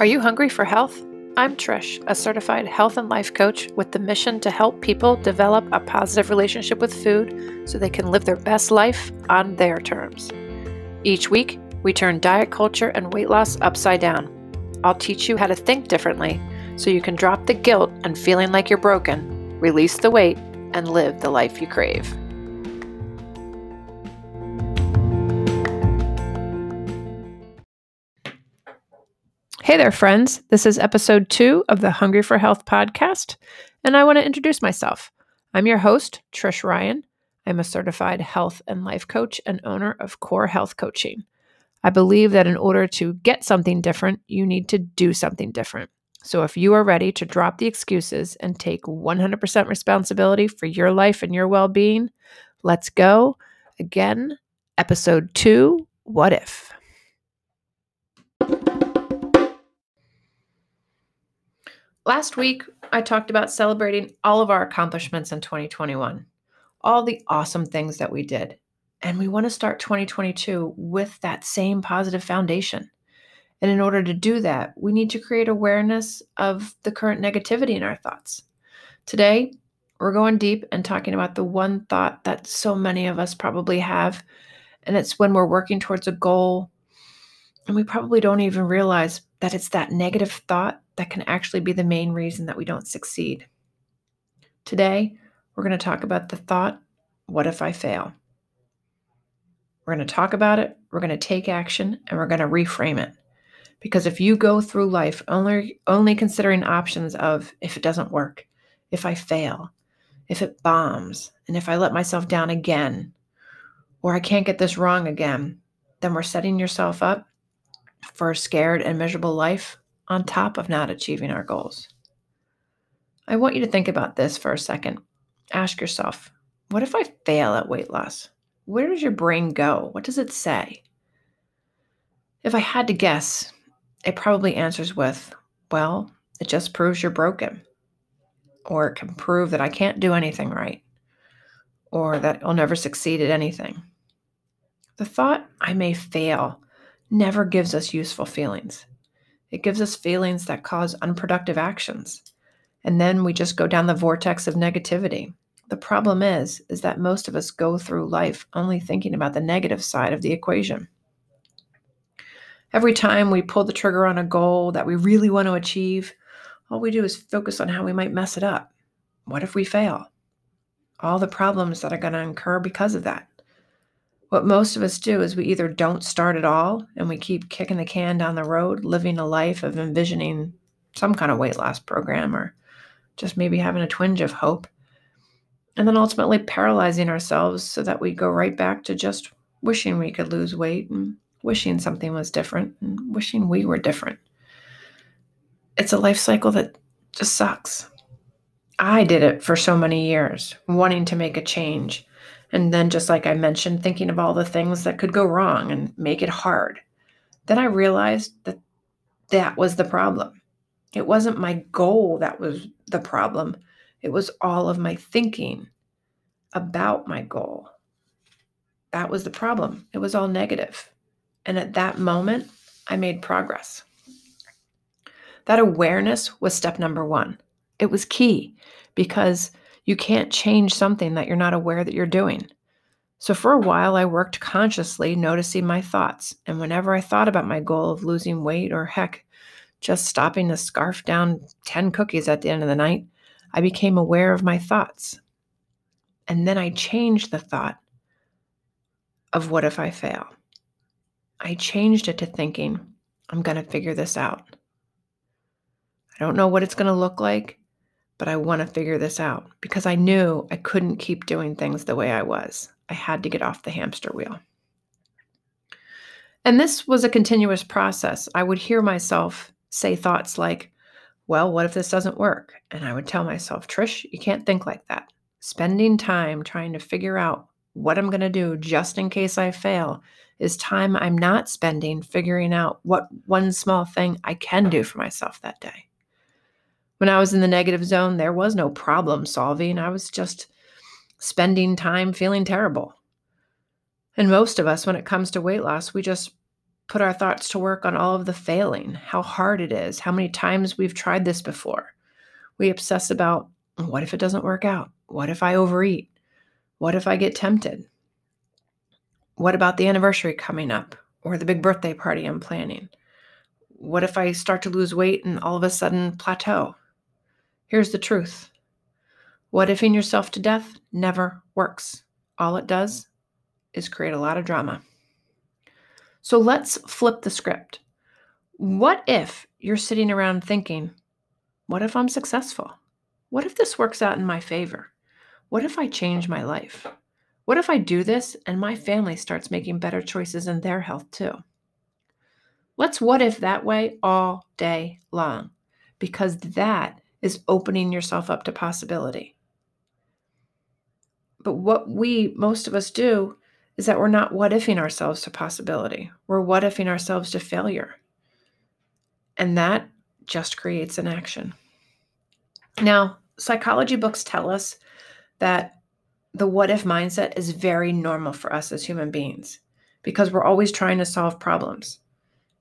Are you hungry for health? I'm Trish, a certified health and life coach with the mission to help people develop a positive relationship with food so they can live their best life on their terms. Each week, we turn diet culture and weight loss upside down. I'll teach you how to think differently so you can drop the guilt and feeling like you're broken, release the weight, and live the life you crave. Hey there, friends. This is episode 2 of the Hungry for Health podcast, and I want to introduce myself. I'm your host, Trish Ryan. I'm a certified health and life coach and owner of Core Health Coaching. I believe that in order to get something different, you need to do something different. So if you are ready to drop the excuses and take 100% responsibility for your life and your well-being, let's go. Again, episode 2, What If? Last week, I talked about celebrating all of our accomplishments in 2021, all the awesome things that we did. And we want to start 2022 with that same positive foundation. And in order to do that, we need to create awareness of the current negativity in our thoughts. Today, we're going deep and talking about the one thought that so many of us probably have. And it's when we're working towards a goal, and we probably don't even realize that it's that negative thought that can actually be the main reason that we don't succeed. Today, we're going to talk about the thought, what if I fail? We're going to talk about it, we're going to take action, and we're going to reframe it. Because if you go through life only considering options of if it doesn't work, if I fail, if it bombs, and if I let myself down again, or I can't get this wrong again, then we're setting yourself up for a scared and miserable life on top of not achieving our goals. I want you to think about this for a second. Ask yourself, what if I fail at weight loss? Where does your brain go? What does it say? If I had to guess, it probably answers with, well, it just proves you're broken. Or it can prove that I can't do anything right. Or that I'll never succeed at anything. The thought, I may fail, never gives us useful feelings. It gives us feelings that cause unproductive actions. And then we just go down the vortex of negativity. The problem is that most of us go through life only thinking about the negative side of the equation. Every time we pull the trigger on a goal that we really want to achieve, all we do is focus on how we might mess it up. What if we fail? All the problems that are going to incur because of that. What most of us do is we either don't start at all and we keep kicking the can down the road, living a life of envisioning some kind of weight loss program or just maybe having a twinge of hope, and then ultimately paralyzing ourselves so that we go right back to just wishing we could lose weight and wishing something was different and wishing we were different. It's a life cycle that just sucks. I did it for so many years, wanting to make a change. And then just like I mentioned, thinking of all the things that could go wrong and make it hard. Then I realized that that was the problem. It wasn't my goal that was the problem. It was all of my thinking about my goal. That was the problem. It was all negative. And at that moment, I made progress. That awareness was step number 1. It was key because you can't change something that you're not aware that you're doing. So for a while, I worked consciously noticing my thoughts. And whenever I thought about my goal of losing weight or heck, just stopping to scarf down 10 cookies at the end of the night, I became aware of my thoughts. And then I changed the thought of what if I fail? I changed it to thinking, I'm going to figure this out. I don't know what it's going to look like, but I want to figure this out because I knew I couldn't keep doing things the way I was. I had to get off the hamster wheel. And this was a continuous process. I would hear myself say thoughts like, well, what if this doesn't work? And I would tell myself, Trish, you can't think like that. Spending time trying to figure out what I'm going to do just in case I fail is time I'm not spending figuring out what one small thing I can do for myself that day. When I was in the negative zone, there was no problem solving. I was just spending time feeling terrible. And most of us, when it comes to weight loss, we just put our thoughts to work on all of the failing, how hard it is, how many times we've tried this before. We obsess about, what if it doesn't work out? What if I overeat? What if I get tempted? What about the anniversary coming up or the big birthday party I'm planning? What if I start to lose weight and all of a sudden plateau? Here's the truth. What-ifing yourself to death never works. All it does is create a lot of drama. So let's flip the script. What if you're sitting around thinking, what if I'm successful? What if this works out in my favor? What if I change my life? What if I do this and my family starts making better choices in their health too? Let's what if that way all day long, because that is opening yourself up to possibility. But what most of us do is that we're not what ifing ourselves to possibility. We're what ifing ourselves to failure. And that just creates inaction. Now, psychology books tell us that the what if mindset is very normal for us as human beings because we're always trying to solve problems.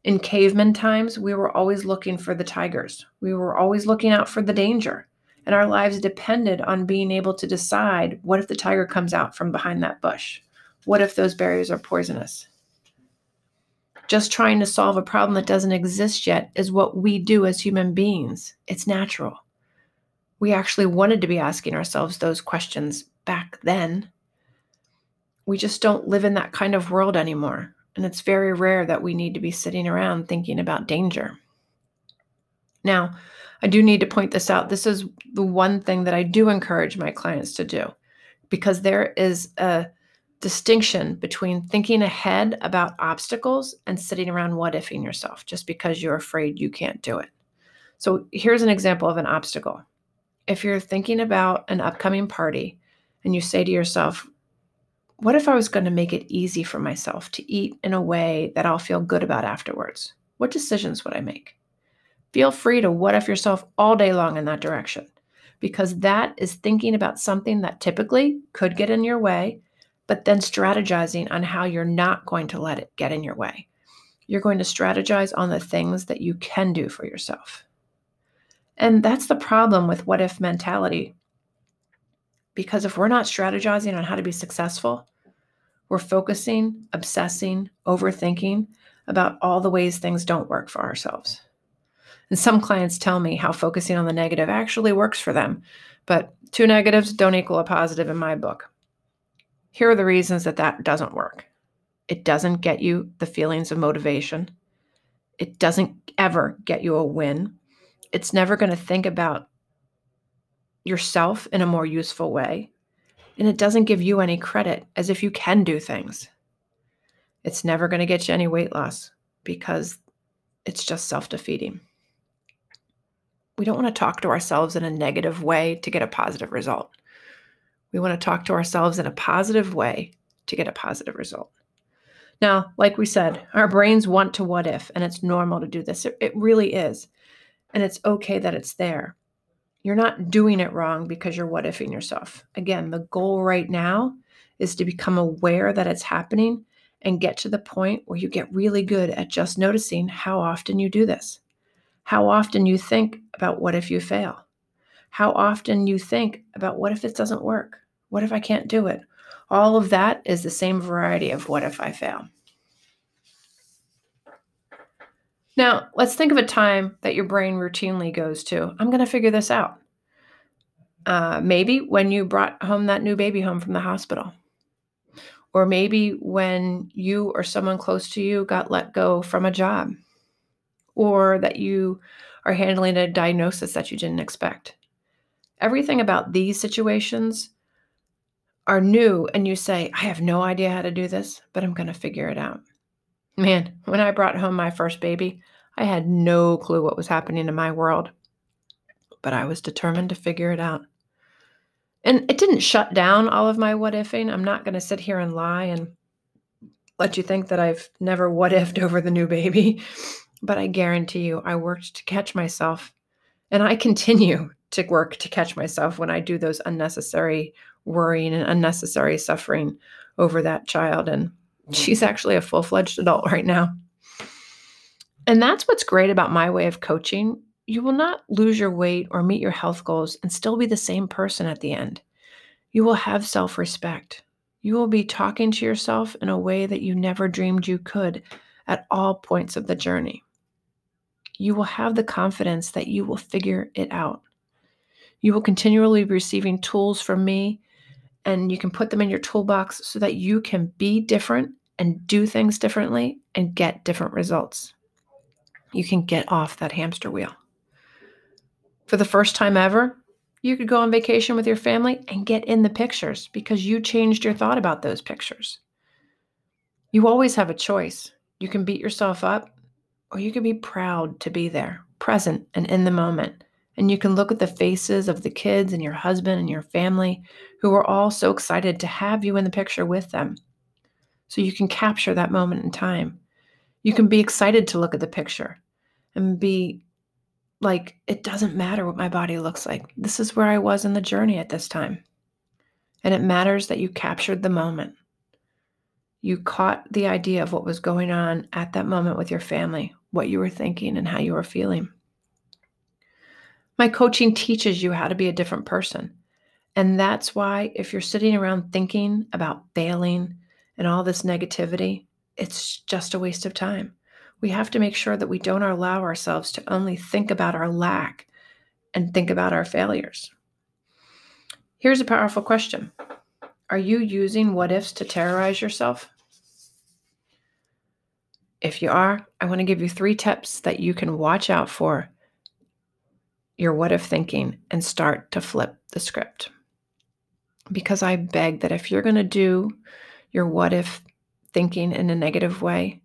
In caveman times, we were always looking for the tigers. We were always looking out for the danger. And our lives depended on being able to decide, what if the tiger comes out from behind that bush? What if those berries are poisonous? Just trying to solve a problem that doesn't exist yet is what we do as human beings. It's natural. We actually wanted to be asking ourselves those questions back then. We just don't live in that kind of world anymore. And it's very rare that we need to be sitting around thinking about danger. Now, I do need to point this out. This is the one thing that I do encourage my clients to do, because there is a distinction between thinking ahead about obstacles and sitting around what-ifing yourself just because you're afraid you can't do it. So here's an example of an obstacle. If you're thinking about an upcoming party and you say to yourself, what if I was going to make it easy for myself to eat in a way that I'll feel good about afterwards? What decisions would I make? Feel free to what if yourself all day long in that direction, because that is thinking about something that typically could get in your way, but then strategizing on how you're not going to let it get in your way. You're going to strategize on the things that you can do for yourself. And that's the problem with what if mentality. Because if we're not strategizing on how to be successful, we're focusing, obsessing, overthinking about all the ways things don't work for ourselves. And some clients tell me how focusing on the negative actually works for them, but two negatives don't equal a positive in my book. Here are the reasons that doesn't work. It doesn't get you the feelings of motivation. It doesn't ever get you a win. It's never going to think about yourself in a more useful way, and it doesn't give you any credit as if you can do things. It's never going to get you any weight loss because it's just self-defeating. We don't want to talk to ourselves in a negative way to get a positive result. We want to talk to ourselves in a positive way to get a positive result. Now, like we said, our brains want to what if, and it's normal to do this. It really is. And it's okay that it's there. You're not doing it wrong because you're what-ifing yourself. Again, the goal right now is to become aware that it's happening and get to the point where you get really good at just noticing how often you do this, how often you think about what if you fail, how often you think about what if it doesn't work, what if I can't do it. All of that is the same variety of what if I fail. Now, let's think of a time that your brain routinely goes to, I'm going to figure this out. Maybe when you brought home that new baby home from the hospital. Or maybe when you or someone close to you got let go from a job. Or that you are handling a diagnosis that you didn't expect. Everything about these situations are new, and you say, I have no idea how to do this, but I'm going to figure it out. Man, when I brought home my first baby, I had no clue what was happening in my world, but I was determined to figure it out. And it didn't shut down all of my what-ifing. I'm not going to sit here and lie and let you think that I've never what-ifed over the new baby, but I guarantee you I worked to catch myself, and I continue to work to catch myself when I do those unnecessary worrying and unnecessary suffering over that child. And she's actually a full-fledged adult right now. And that's what's great about my way of coaching. You will not lose your weight or meet your health goals and still be the same person at the end. You will have self-respect. You will be talking to yourself in a way that you never dreamed you could at all points of the journey. You will have the confidence that you will figure it out. You will continually be receiving tools from me, and you can put them in your toolbox so that you can be different and do things differently and get different results. You can get off that hamster wheel. For the first time ever, you could go on vacation with your family and get in the pictures because you changed your thought about those pictures. You always have a choice. You can beat yourself up, or you can be proud to be there, present and in the moment. And you can look at the faces of the kids and your husband and your family who are all so excited to have you in the picture with them. So you can capture that moment in time. You can be excited to look at the picture and be like, it doesn't matter what my body looks like. This is where I was in the journey at this time. And it matters that you captured the moment. You caught the idea of what was going on at that moment with your family, what you were thinking and how you were feeling. My coaching teaches you how to be a different person. And that's why if you're sitting around thinking about failing and all this negativity, it's just a waste of time. We have to make sure that we don't allow ourselves to only think about our lack and think about our failures. Here's a powerful question. Are you using what ifs to terrorize yourself? If you are, I want to give you 3 tips that you can watch out for your what if thinking and start to flip the script. Because I beg that if you're going to do your what if thinking in a negative way,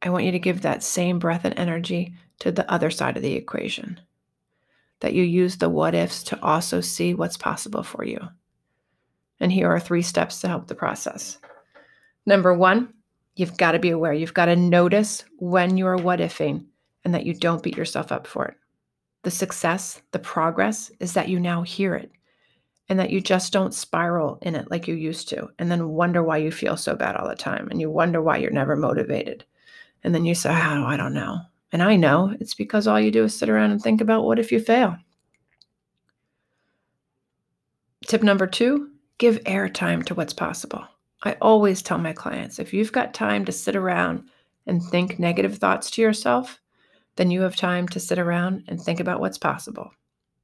I want you to give that same breath and energy to the other side of the equation. That you use the what ifs to also see what's possible for you. And here are 3 steps to help the process. Number 1, you've got to be aware. You've got to notice when you are what ifing and that you don't beat yourself up for it. The success, the progress is that you now hear it and that you just don't spiral in it like you used to and then wonder why you feel so bad all the time and you wonder why you're never motivated. And then you say, oh, I don't know. And I know it's because all you do is sit around and think about what if you fail. Tip number 2. Give airtime to what's possible. I always tell my clients, if you've got time to sit around and think negative thoughts to yourself, then you have time to sit around and think about what's possible.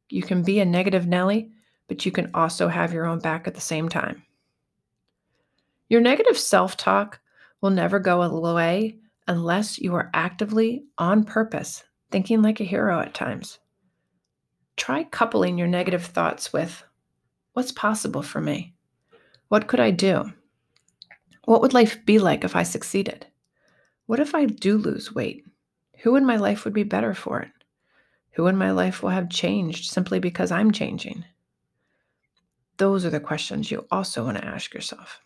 You can be a negative Nelly, but you can also have your own back at the same time. Your negative self-talk will never go away unless you are actively, on purpose, thinking like a hero at times. Try coupling your negative thoughts with, what's possible for me? What could I do? What would life be like if I succeeded? What if I do lose weight? Who in my life would be better for it? Who in my life will have changed simply because I'm changing? Those are the questions you also want to ask yourself.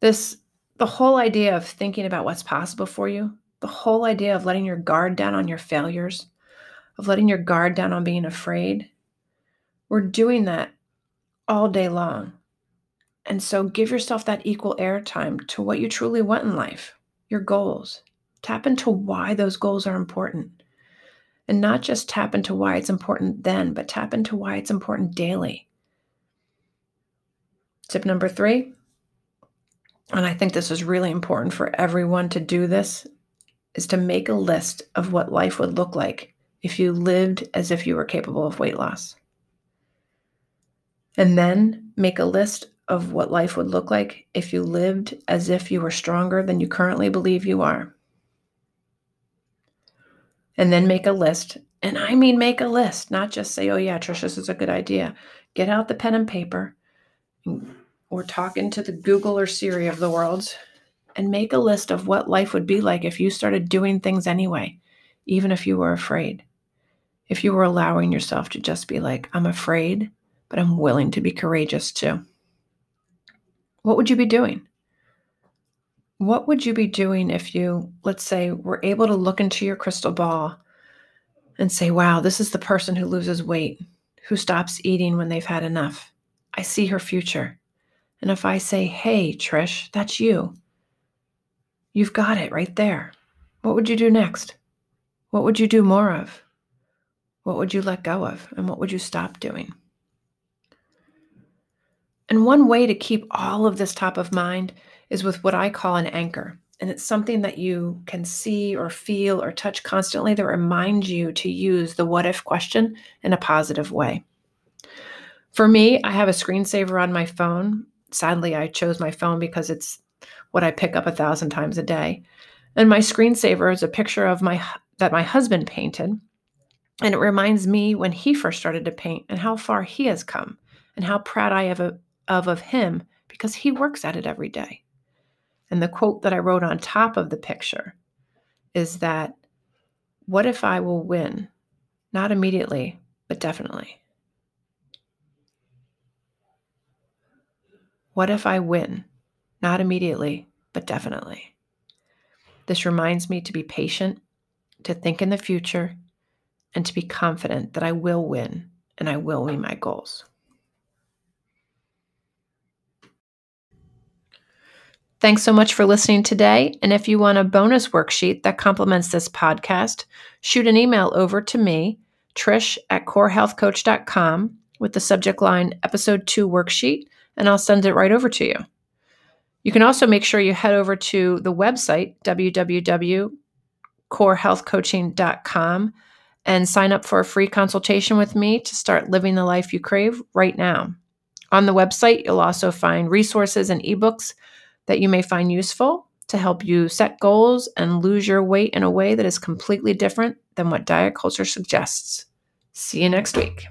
The whole idea of thinking about what's possible for you, the whole idea of letting your guard down on your failures, of letting your guard down on being afraid, we're doing that all day long. And so give yourself that equal airtime to what you truly want in life, your goals. Tap into why those goals are important. And not just tap into why it's important then, but tap into why it's important daily. Tip number 3, and I think this is really important for everyone to do this, is to make a list of what life would look like if you lived as if you were capable of weight loss. And then make a list of what life would look like if you lived as if you were stronger than you currently believe you are. And then make a list. And I mean make a list, not just say, oh yeah, Trish, this is a good idea. Get out the pen and paper or talk into the Google or Siri of the world and make a list of what life would be like if you started doing things anyway, even if you were afraid. If you were allowing yourself to just be like, I'm afraid, but I'm willing to be courageous too. What would you be doing? What would you be doing if you, let's say, were able to look into your crystal ball and say, wow, this is the person who loses weight, who stops eating when they've had enough. I see her future. And if I say, hey, Trish, that's you. You've got it right there. What would you do next? What would you do more of? What would you let go of? And what would you stop doing? And one way to keep all of this top of mind is with what I call an anchor. And it's something that you can see or feel or touch constantly that reminds you to use the what if question in a positive way. For me, I have a screensaver on my phone. Sadly, I chose my phone because it's what I pick up 1,000 times a day. And my screensaver is a picture of my husband painted. And it reminds me when he first started to paint and how far he has come and how proud I am of him because he works at it every day. And the quote that I wrote on top of the picture is that, what if I will win? Not immediately, but definitely. What if I win? Not immediately, but definitely. This reminds me to be patient, to think in the future, and to be confident that I will win and I will meet my goals. Thanks so much for listening today. And if you want a bonus worksheet that complements this podcast, shoot an email over to me, trish@corehealthcoach.com, with the subject line episode 2 worksheet, and I'll send it right over to you. You can also make sure you head over to the website, www.corehealthcoaching.com, and sign up for a free consultation with me to start living the life you crave right now. On the website, you'll also find resources and ebooks that you may find useful to help you set goals and lose your weight in a way that is completely different than what diet culture suggests. See you next week.